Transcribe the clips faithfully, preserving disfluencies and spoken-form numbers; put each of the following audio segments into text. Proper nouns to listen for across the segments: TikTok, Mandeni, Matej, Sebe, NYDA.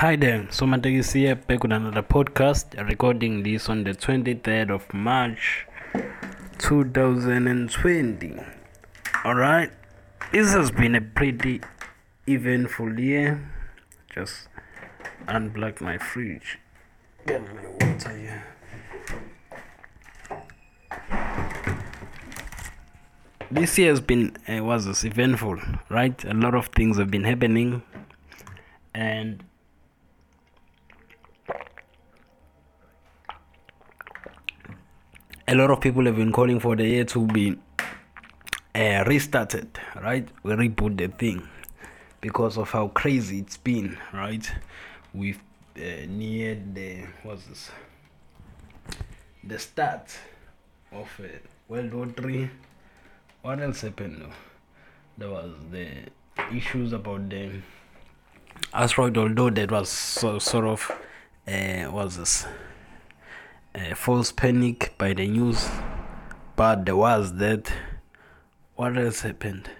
Hi there, so Matej is here back with another podcast. I'm recording this on the twenty-third of March two thousand twenty. Alright, this has been a pretty eventful year. Just unplug my fridge. Get my water here. This year has been, uh, was this, eventful, right? A lot of things have been happening. And a lot of people have been calling for the year to be uh, restarted, right? We reboot the thing because of how crazy it's been, right? We've uh, neared the what's this? The start of uh, World War Three. What else happened? Though? There was the issues about the asteroid, although that was so, sort of uh, what's this? A false panic by the news, but there was that. What else happened?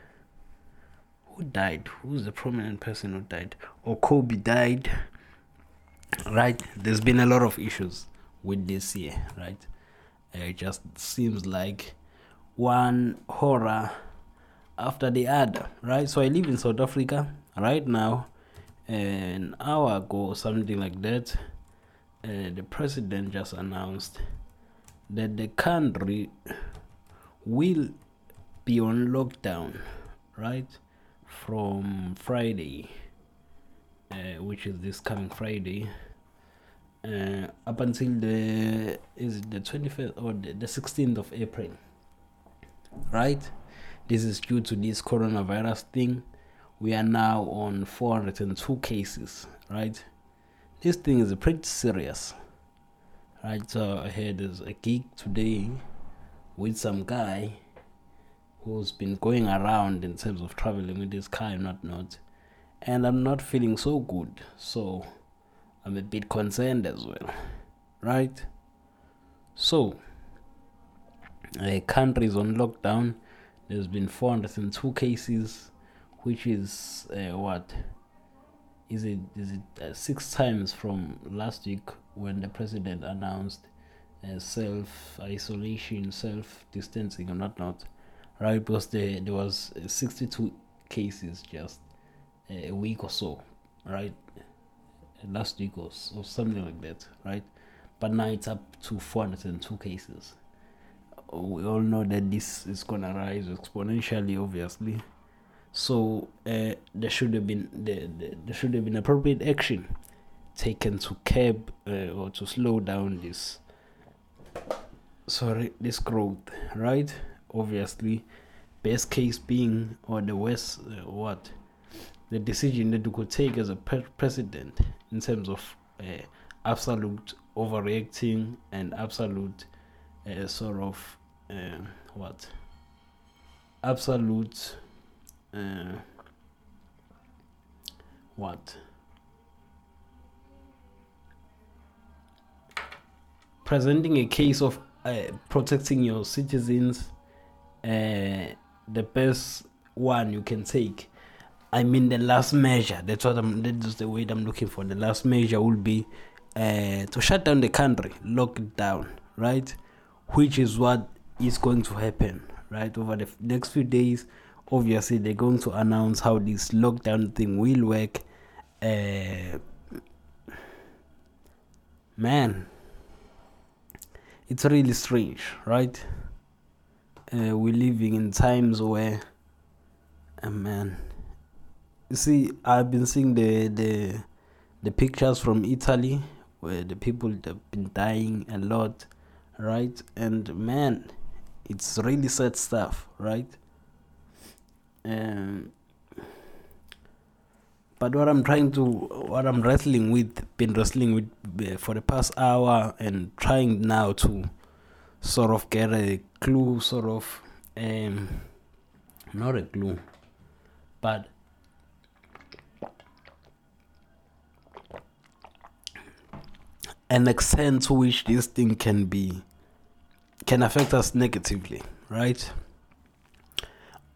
Who died? Who's the prominent person who died? Or Kobe died, right? There's been a lot of issues with this year, right? It just seems like one horror after the other, right? So I live in South Africa right now. An hour ago or something like that, Uh, the president just announced that the country will be on lockdown, right, from Friday, uh, which is this coming Friday, uh, up until the is it the twenty-fifth or the, the sixteenth of April, right? This is due to this coronavirus thing. We are now on four hundred two cases, right? This thing is pretty serious, right? So I had a gig today with some guy who's been going around in terms of traveling with this car and whatnot, and I'm not feeling so good, so I'm a bit concerned as well, right? So the country is on lockdown. There's been four hundred two cases, which is uh, what? Is it is it uh, six times from last week when the president announced uh, self-isolation, self-distancing and whatnot, right? Because there, there was sixty-two cases just a week or so, right? Last week or, or something like that, right? But now it's up to four hundred two cases. We all know that this is going to rise exponentially, obviously. So uh, there should have been there, there should have been appropriate action taken to curb uh, or to slow down this sorry this growth, right? Obviously, best case being or the worst uh, what the decision that you could take as a pre- president in terms of uh, absolute overreacting and absolute uh, sort of uh, what absolute. Uh, what presenting a case of uh, protecting your citizens, uh, the best one you can take. I mean, the last measure. That's what I'm. That's the word I'm looking for. The last measure will be uh, to shut down the country, lock it down, right? Which is what is going to happen, right? Over the next few days. Obviously, they're going to announce how this lockdown thing will work. Uh, man, it's really strange, right? Uh, we're living in times where, uh, man, you see, I've been seeing the, the the pictures from Italy where the people have been dying a lot, right? And man, it's really sad stuff, right? Um, but what I'm trying to, what I'm wrestling with, been wrestling with for the past hour, and trying now to sort of get a clue, sort of, um, not a clue, but an extent to which this thing can be, can affect us negatively, right?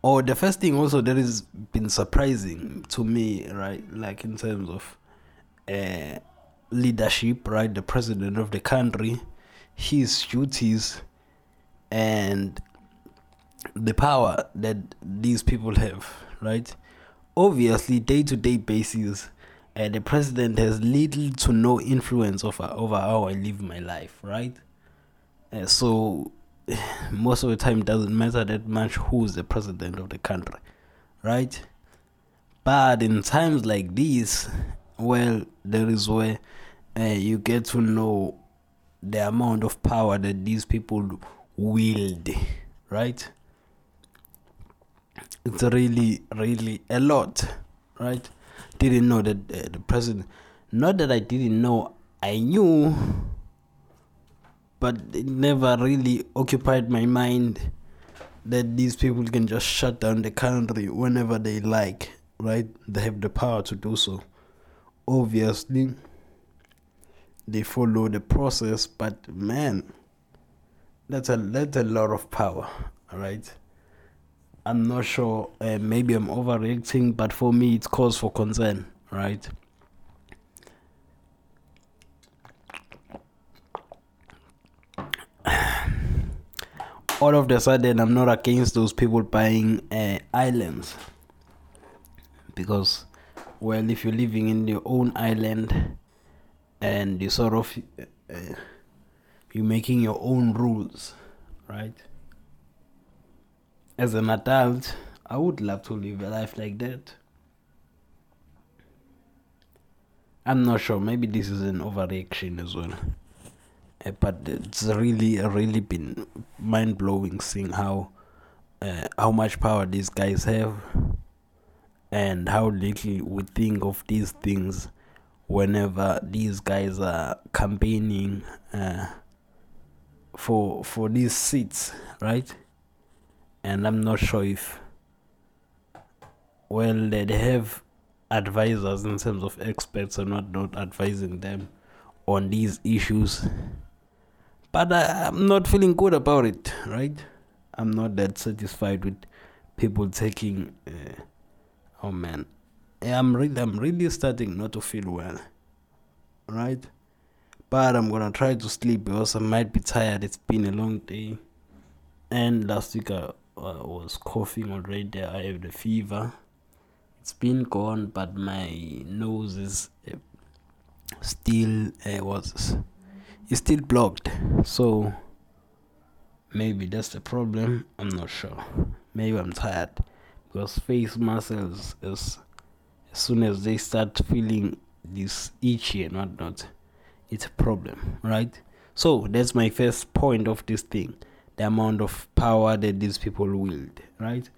Or oh, the first thing also that has been surprising to me, right, like in terms of uh, leadership, right, the president of the country, his duties and the power that these people have, right? Obviously, day-to-day basis, uh, the president has little to no influence over, over how I live my life, right? Uh, so, most of the time, it doesn't matter that much who's the president of the country, right? But in times like this, well, there is where uh, you get to know the amount of power that these people wield, right? It's really, really a lot, right? Didn't know that uh, the president, not that I didn't know, I knew, but it never really occupied my mind that these people can just shut down the country whenever they like, right? They have the power to do so. Obviously, they follow the process, but man, that's a, that's a lot of power, all right? I'm not sure, uh, maybe I'm overreacting, but for me, it's cause for concern, right? All of a sudden, I'm not against those people buying uh, islands. Because, well, if you're living in your own island, and you sort of, uh, you're making your own rules, right? As an adult, I would love to live a life like that. I'm not sure, maybe this is an overreaction as well. Uh, but it's really, really been mind-blowing seeing how, uh, how much power these guys have. And how little we think of these things whenever these guys are campaigning uh, for, for these seats, right? And I'm not sure if, well, they have advisors in terms of experts or not, not advising them on these issues. But I, I'm not feeling good about it, right? I'm not that satisfied with people taking, uh, oh man, I'm really, I'm really starting not to feel well, right? But I'm gonna try to sleep because I might be tired. It's been a long day. And last week I I was coughing already. I have the fever. It's been gone, but my nose is uh, still uh, was is still blocked. So maybe that's the problem. I'm not sure. Maybe I'm tired because face muscles, as as soon as they start feeling this itchy and whatnot, it's a problem, right? So that's my first point of this thing. The amount of power that these people wield, right?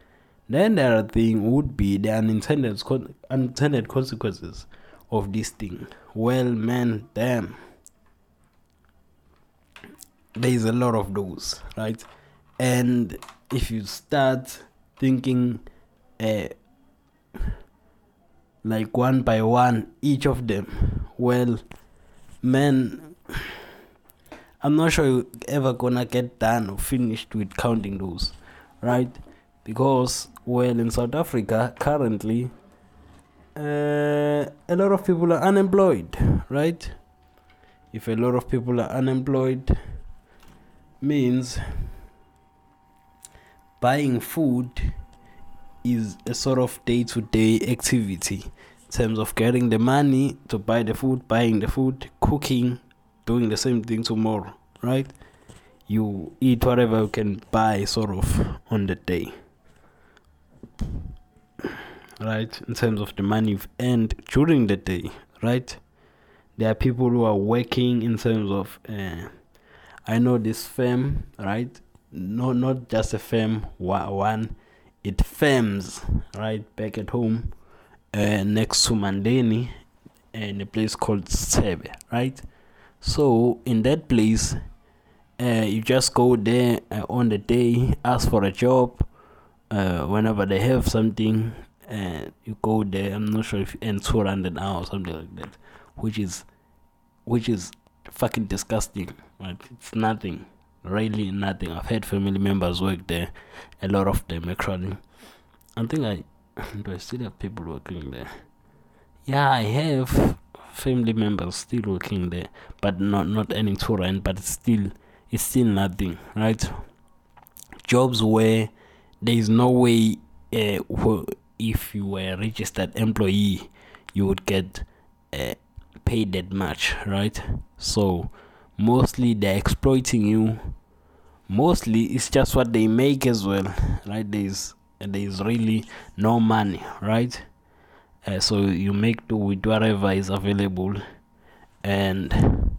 Then the other thing would be the unintended con- unintended consequences of this thing. Well, man, damn. There's a lot of those, right? And if you start thinking uh, like one by one, each of them, well, man... I'm not sure you're ever gonna get done or finished with counting those, right? Because, well, in South Africa, currently, uh, a lot of people are unemployed, right? If a lot of people are unemployed, means buying food is a sort of day-to-day activity in terms of getting the money to buy the food, buying the food, cooking, doing the same thing tomorrow, right? You eat whatever you can buy sort of on the day, right? In terms of the money you've earned during the day, right? There are people who are working in terms of, uh, I know this firm, right? No, not just a firm, one, it firms, right? Back at home, uh, next to Mandeni, in a place called Sebe, right? So, in that place, uh, you just go there uh, on the day, ask for a job, uh, whenever they have something, and uh, you go there. I'm not sure if you earn two hundred rand an hour or something like that, which is which is fucking disgusting, right? It's nothing, really nothing. I've had family members work there, a lot of them actually. I think I, do I still have people working there? Yeah, I have family members still working there, but not not earning to rent, but it's still it's still nothing, right? Jobs where there is no way, uh, if you were a registered employee, you would get uh, paid that much, right? So mostly they're exploiting you. Mostly it's just what they make as well, right? There's there's really no money, right? Uh, so you make do with whatever is available, and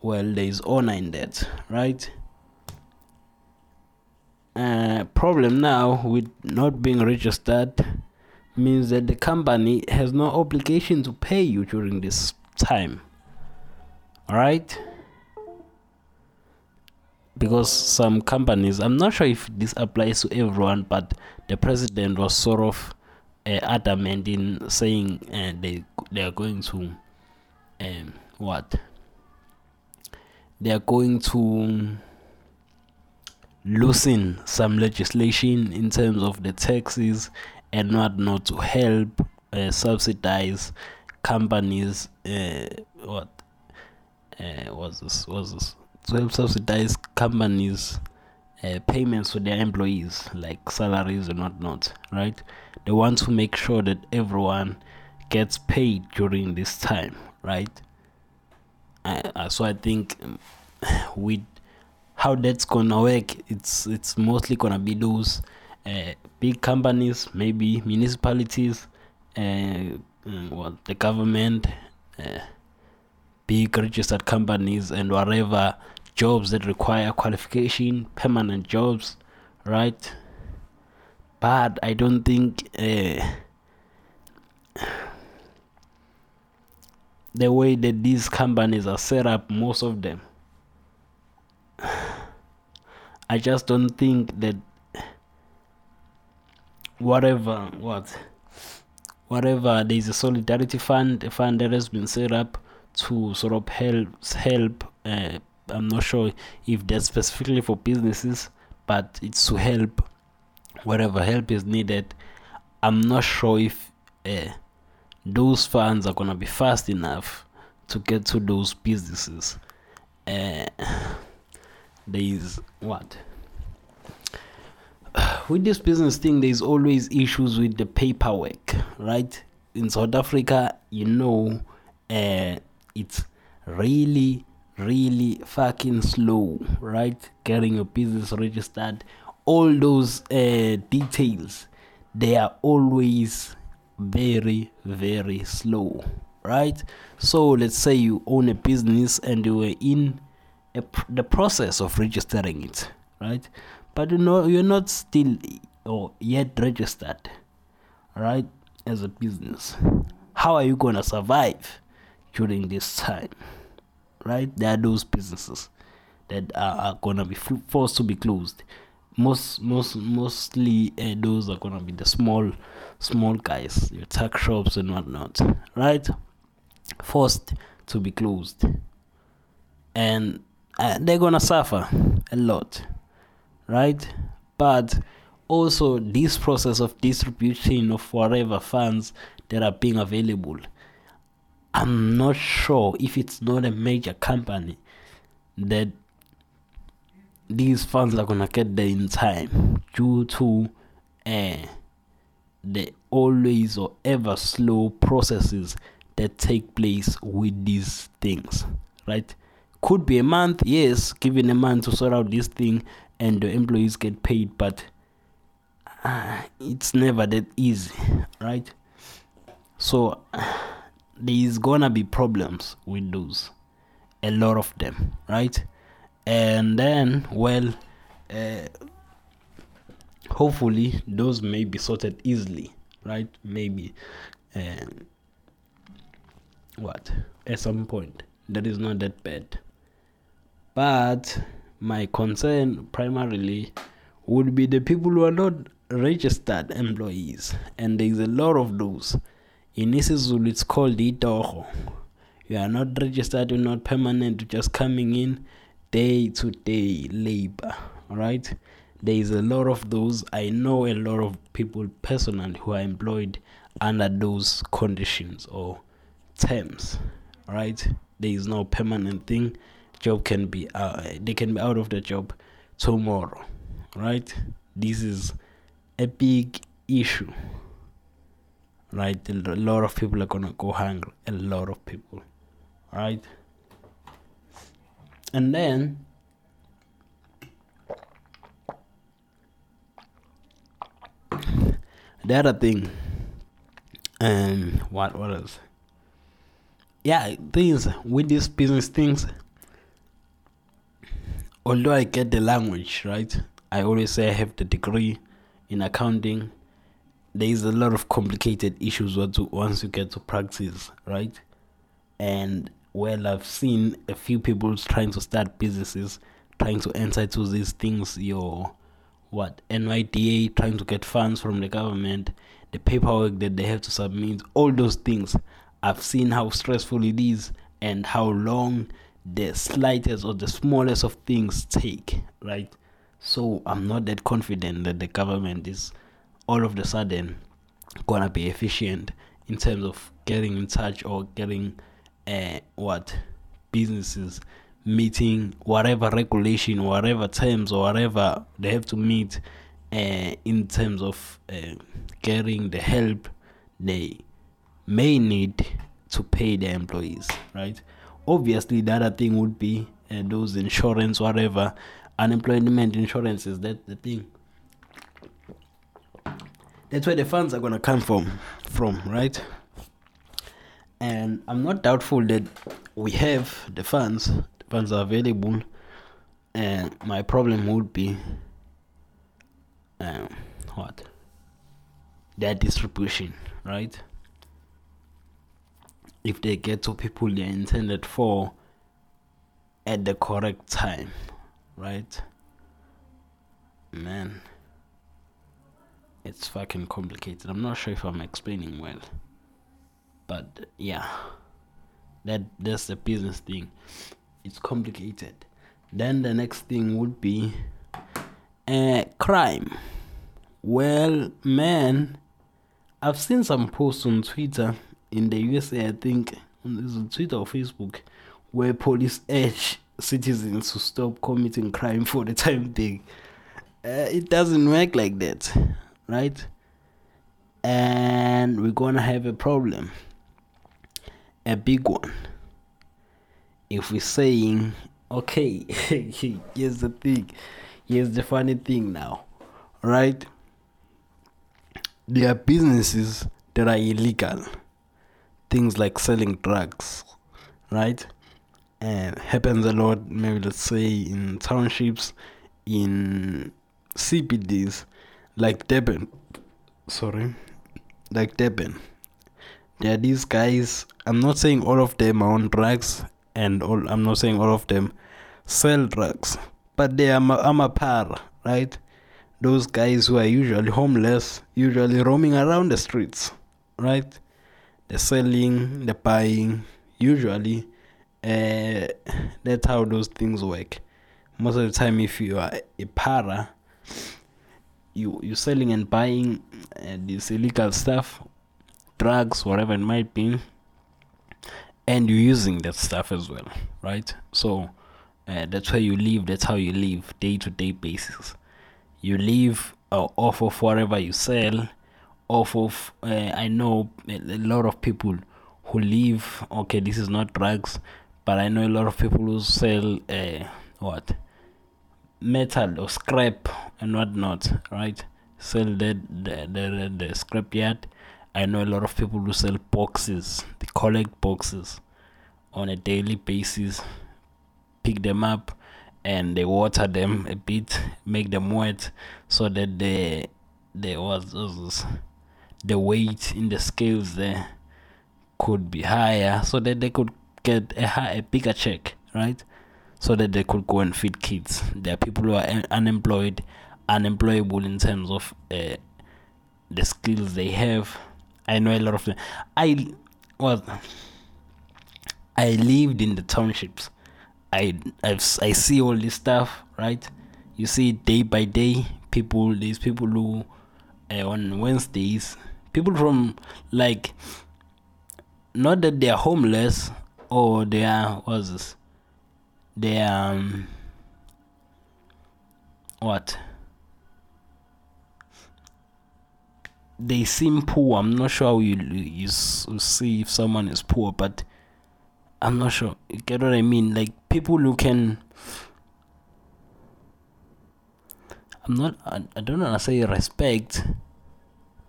well, there's honor in that, right? Uh, problem now with not being registered means that the company has no obligation to pay you during this time, all right? Because some companies, I'm not sure if this applies to everyone, but the president was sort of uh, adamant in saying uh, they they are going to um what they are going to loosen some legislation in terms of the taxes and whatnot to help uh, subsidize companies. Uh, what uh, was this? Was this? To help subsidize companies' uh, payments to their employees, like salaries and whatnot, right? They want to make sure that everyone gets paid during this time, right? Uh, so I think um, with how that's gonna work, it's it's mostly gonna be those uh, big companies, maybe municipalities, uh, well, the government, uh, big registered companies, and whatever jobs that require qualification, permanent jobs, right? But I don't think uh, the way that these companies are set up, most of them, I just don't think that whatever what whatever there is a solidarity fund, a fund that has been set up to sort of help help uh, I'm not sure if that's specifically for businesses, but it's to help wherever help is needed. I'm not sure if uh, those funds are gonna be fast enough to get to those businesses. Uh, there is what with this business thing, there's always issues with the paperwork, right? In South Africa, you know, uh, it's really really fucking slow, right? Getting your business registered, all those uh, details, they are always very very slow, right? So let's say you own a business and you were in a pr- the process of registering it, right? But you know, you're not still or yet registered, right, as a business. How are you gonna survive during this time, right? There are those businesses that are, are gonna be f- forced to be closed. Most, most, mostly uh, those are gonna be the small, small guys, your tuck shops and whatnot, right? Forced to be closed, and uh, they're gonna suffer a lot, right? But also this process of distribution of whatever funds that are being available, I'm not sure if it's not a major company that these funds are gonna get there in time due to uh, the always or ever slow processes that take place with these things, right? Could be a month, yes, given a month to sort out this thing and the employees get paid, but uh, it's never that easy, right? So Uh, there is gonna be problems with those, a lot of them, right? And then, well, uh, hopefully those may be sorted easily, right? Maybe, uh, what? At some point, that is not that bad. But my concern primarily would be the people who are not registered employees, and there is a lot of those. In isiZulu, it's called itorho. You are not registered, you're not permanent, you're just coming in day to day labor, right? There is a lot of those. I know a lot of people personally who are employed under those conditions or terms, all right? There is no permanent thing. Job can be uh, they can be out of the job tomorrow, right? This is a big issue, right? A lot of people are gonna go hungry, a lot of people, right? And then the other thing, um, what what else? Yeah, things with these business things. Although I get the language, right? I always say I have the degree in accounting. There is a lot of complicated issues once you get to practice, right? And well, I've seen a few people trying to start businesses, trying to enter into these things, your what N Y D A, trying to get funds from the government, the paperwork that they have to submit, all those things. I've seen how stressful it is and how long the slightest or the smallest of things take, right? So I'm not that confident that the government is all of the sudden gonna be efficient in terms of getting in touch or getting uh, what businesses meeting whatever regulation, whatever terms or whatever they have to meet uh, in terms of uh, getting the help they may need to pay their employees, right? Obviously, the other thing would be uh, those insurance, whatever, unemployment insurance is that the thing. That's where the funds are gonna come from, from right? And I'm not doubtful that we have the funds. The funds are available, and my problem would be um, what? Their distribution, right? If they get to people they're intended for at the correct time, right? Man, it's fucking complicated. I'm not sure if I'm explaining well, but yeah, that that's the business thing. It's complicated. Then the next thing would be uh, crime. Well, man, I've seen some posts on Twitter. In the U S A, I think, on Twitter or Facebook, where police urge citizens to stop committing crime for the time being. Uh, it doesn't work like that, right? And we're gonna have a problem, a big one. If we're saying, okay, here's the thing, here's the funny thing now, right? There are businesses that are illegal. Things like selling drugs, right? And happens a lot, maybe let's say in townships, in C B Ds, like Durban. Sorry, like Durban. There are these guys, I'm not saying all of them are on drugs, and all, I'm not saying all of them sell drugs, but they are amapara, right? Those guys who are usually homeless, usually roaming around the streets, right? The selling, the buying, usually, uh, that's how those things work. Most of the time, if you are a para, you, you're selling and buying uh, this illegal stuff, drugs, whatever it might be, and you're using that stuff as well, right? So, uh, that's where you live, that's how you live, day-to-day basis. You live uh, off of whatever you sell, off of uh, I know a lot of people who live, okay, this is not drugs, but I know a lot of people who sell uh, what metal or scrap and whatnot, right? Sell the the, the the scrap yard. I know a lot of people who sell boxes. They collect boxes on a daily basis, pick them up, and they water them a bit, make them wet, so that they there was, was the weight in the scales there could be higher, so that they could get a, high, a bigger check, right? So that they could go and feed kids. There are people who are un- unemployed, unemployable in terms of uh, the skills they have. I know a lot of them. I well, I lived in the townships. I I've, I see all this stuff, right? You see it day by day. People, these people who uh, on Wednesdays, people from like, not that they are homeless or their what's this? Their um, what? They seem poor. I'm not sure how you you see if someone is poor, but I'm not sure. You get what I mean? Like people who can. I'm not. I, I don't want to say respect,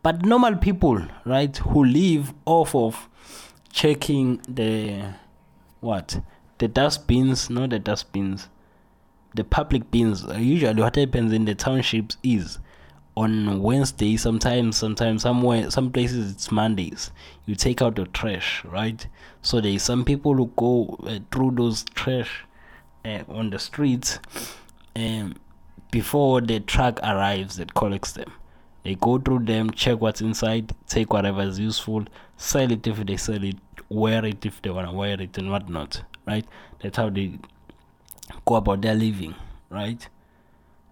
but normal people, right, who live off of checking the what the dustbins, not the dustbins, the public bins. Usually, what happens in the townships is. On Wednesday, sometimes, sometimes, somewhere, some places it's Mondays. You take out the trash, right? So there is some people who go uh, through those trash uh, on the streets um, before the truck arrives that collects them. They go through them, check what's inside, take whatever is useful, sell it if they sell it, wear it if they want to wear it and whatnot, right? That's how they go about their living, right?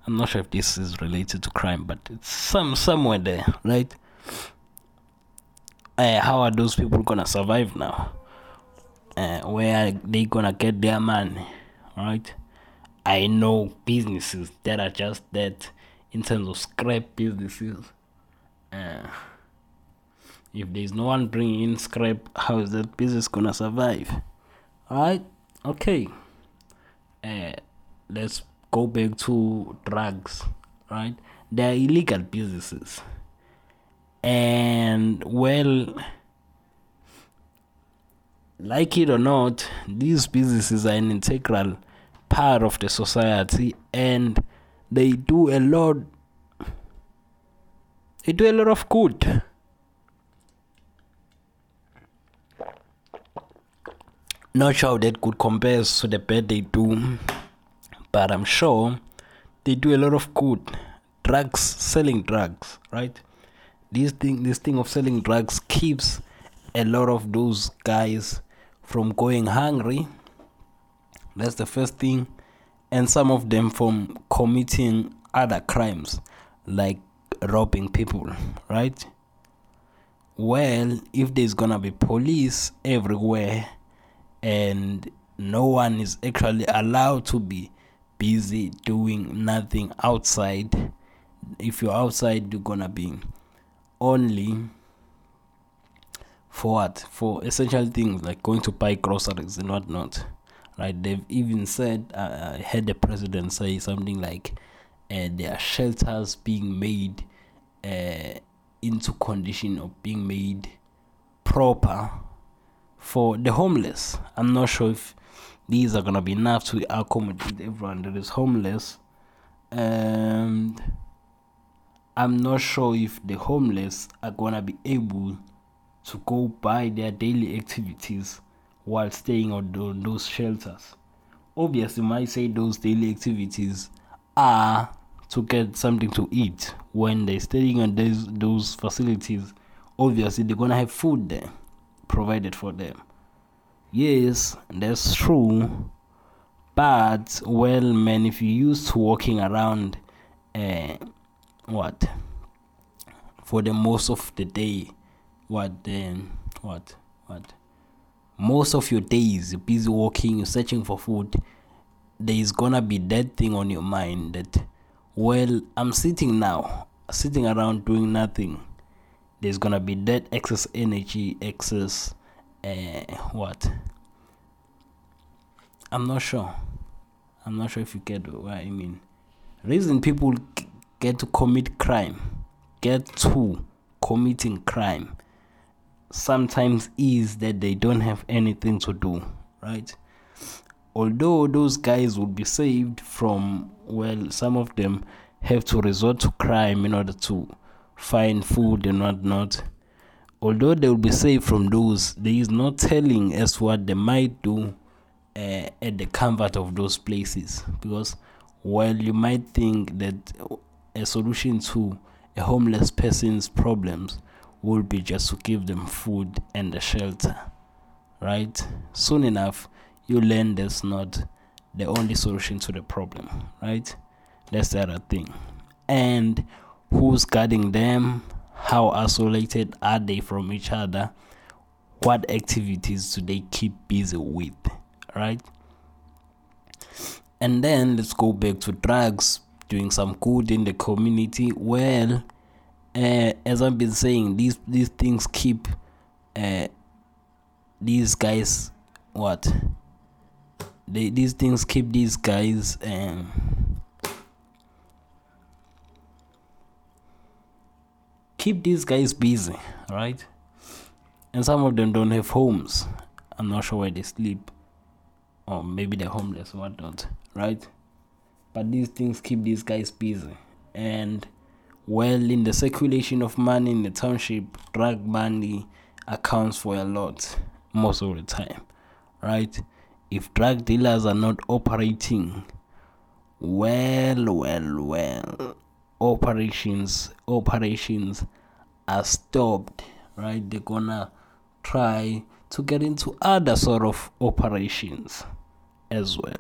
I'm not sure if this is related to crime, but it's some somewhere there, right? Uh, how are those people gonna survive now? Uh, where are they gonna get their money, right? I know businesses that are just that in terms of scrap businesses. Uh, if there's no one bringing in scrap, how is that business gonna survive? Alright, okay. Uh, let's go back to drugs, right? They are illegal businesses. And, well, like it or not, these businesses are an integral part of the society and they do a lot, they do a lot of good. Not sure how that good compares to the bad they do. But I'm sure they do a lot of good. Drugs, selling drugs, right? This thing, this thing of selling drugs keeps a lot of those guys from going hungry. That's the first thing. And some of them from committing other crimes, like robbing people, right? Well, if there's gonna be police everywhere and no one is actually allowed to be busy doing nothing outside. If you're outside, you're gonna be only for what? For essential things like going to buy groceries and whatnot, right? They've even said, uh, I heard the president say something like, uh, there are shelters being made uh, into condition of being made proper for the homeless. I'm not sure if these are gonna be enough to accommodate everyone that is homeless, and I'm not sure if the homeless are gonna be able to go by their daily activities while staying on those shelters. Obviously, you might say those daily activities are to get something to eat. When they're staying on those those facilities, obviously they're gonna have food there provided for them. Yes, that's true, but well, man, if you're used to walking around, uh, what for the most of the day, what then, uh, what, what, most of your days, you're busy walking, you're searching for food, there is gonna be that thing on your mind that, well, I'm sitting now, sitting around doing nothing, there's gonna be that excess energy, excess. Uh, what? I'm not sure. I'm not sure if you get what I mean. Reason people g- get to commit crime, get to committing crime, sometimes is that they don't have anything to do, right? Although those guys would be saved from, well, some of them have to resort to crime in order to find food and whatnot. Although they will be saved from those, there is no telling as what they might do uh, at the comfort of those places. Because while you might think that a solution to a homeless person's problems will be just to give them food and a shelter, right? Soon enough, you learn that's not the only solution to the problem, right? That's the other thing. And who's guarding them? How isolated are they from each other? what activities do they keep busy with, right? And then let's go back to drugs, doing some good in the community. Well, uh, as I've been saying, these these things keep uh, these guys what? They, these things keep these guys um, keep these guys busy, right? And some of them don't have homes. I'm not sure where they sleep, or maybe they're homeless or whatnot, right? But these things keep these guys busy. And well, in the circulation of money in the township, drug money accounts for a lot most of the time, right? If drug dealers are not operating, well, well, well, operations operations are stopped, right? They're gonna try to get into other sort of operations as well,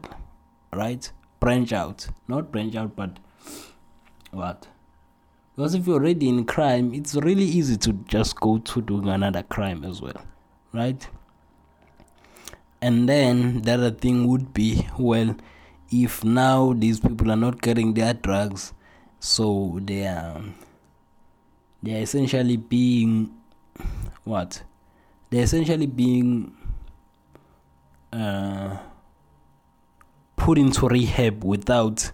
right? Branch out, not branch out, but what? Because if you're already in crime, it's really easy to just go to doing another crime as well, right? And then the other thing would be, well, if now these people are not getting their drugs, so they are they are essentially being what? They're essentially being uh, put into rehab without,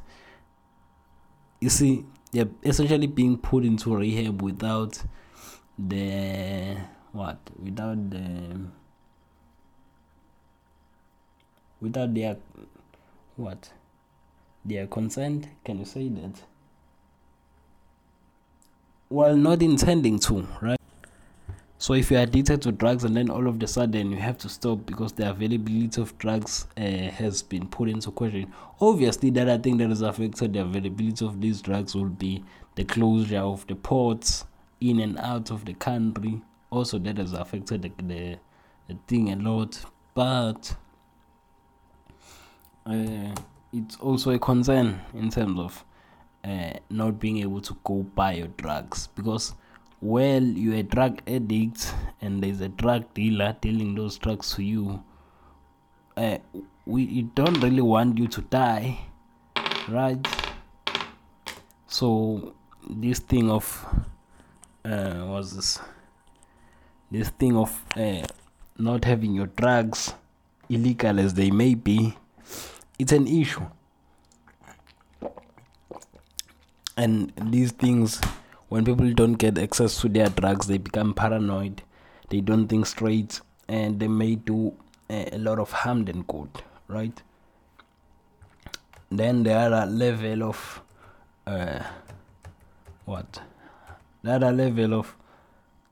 you see, they're essentially being put into rehab without the, what, without the, without their, what, their consent, can you say that? Well, not intending to, right? So if you are addicted to drugs and then all of a sudden you have to stop because the availability of drugs uh, has been put into question, obviously the other thing that has affected the availability of these drugs will be the closure of the ports in and out of the country. Also that has affected the, the, the thing a lot, but uh, it's also a concern in terms of uh, not being able to go buy your drugs, because well, you're a drug addict and there's a drug dealer dealing those drugs to you. Uh, we, we don't really want you to die, right? So this thing of uh what's this this thing of uh, not having your drugs, illegal as they may be, it's an issue. And these things, when people don't get access to their drugs, they become paranoid, they don't think straight, and they may do a lot of harm than good, right? Then the other level of, uh, what? The other level of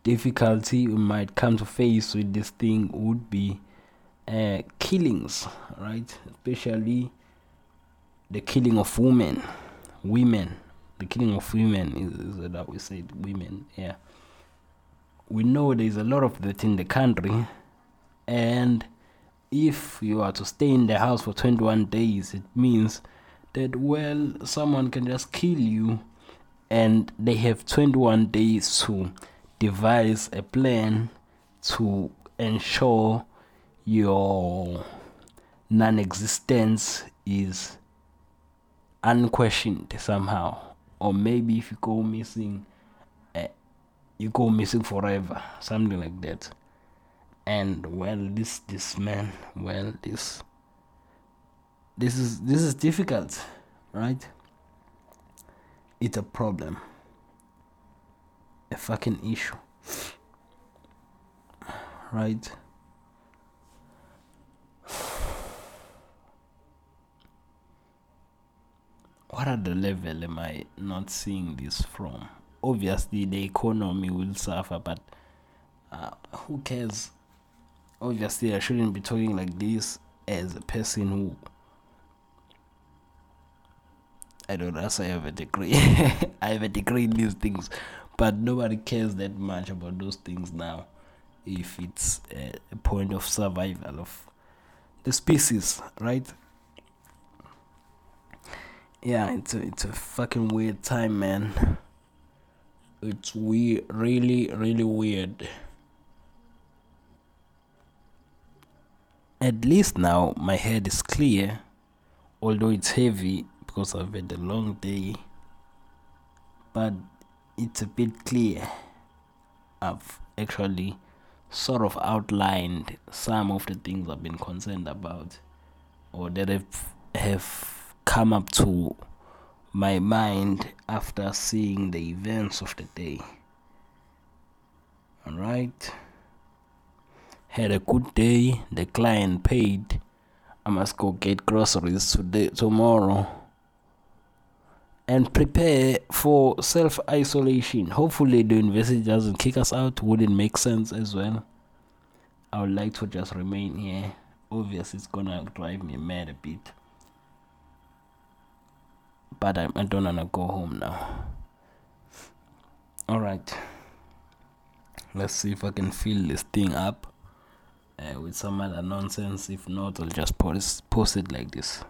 difficulty we might come to face with this thing would be uh, killings, right? Especially the killing of women, women. The killing of women is, is that we said women, yeah. We know there's a lot of that in the country, and if you are to stay in the house for twenty-one days, it means that, well, someone can just kill you, and they have twenty-one days to devise a plan to ensure your non-existence is unquestioned somehow. Or maybe if you go missing, uh, you go missing forever, something like that. And well, this this man, well, this this is this is difficult, right? It's a problem, a fucking issue, right? What other level am I not seeing this from? Obviously, the economy will suffer, but uh, who cares? Obviously, I shouldn't be talking like this as a person who, I don't know, I have a degree. I have a degree in these things, but nobody cares that much about those things now if it's a, a point of survival of the species, right? Yeah, it's a, it's a fucking weird time, man. It's we really, really weird. At least now my head is clear, although it's heavy because I've had a long day, but it's a bit clear. I've actually sort of outlined some of the things I've been concerned about, or that have, have come up to my mind after seeing the events of the day. All right. Had a good day. The client paid. I must go get groceries today, tomorrow, and prepare for self-isolation. Hopefully the university doesn't kick us out. Wouldn't make sense as well. I would like to just remain here. Obviously it's gonna drive me mad a bit, but I, I don't wanna go home now. Alright, let's see if I can fill this thing up uh, with some other nonsense. If not, I'll just post, post it like this.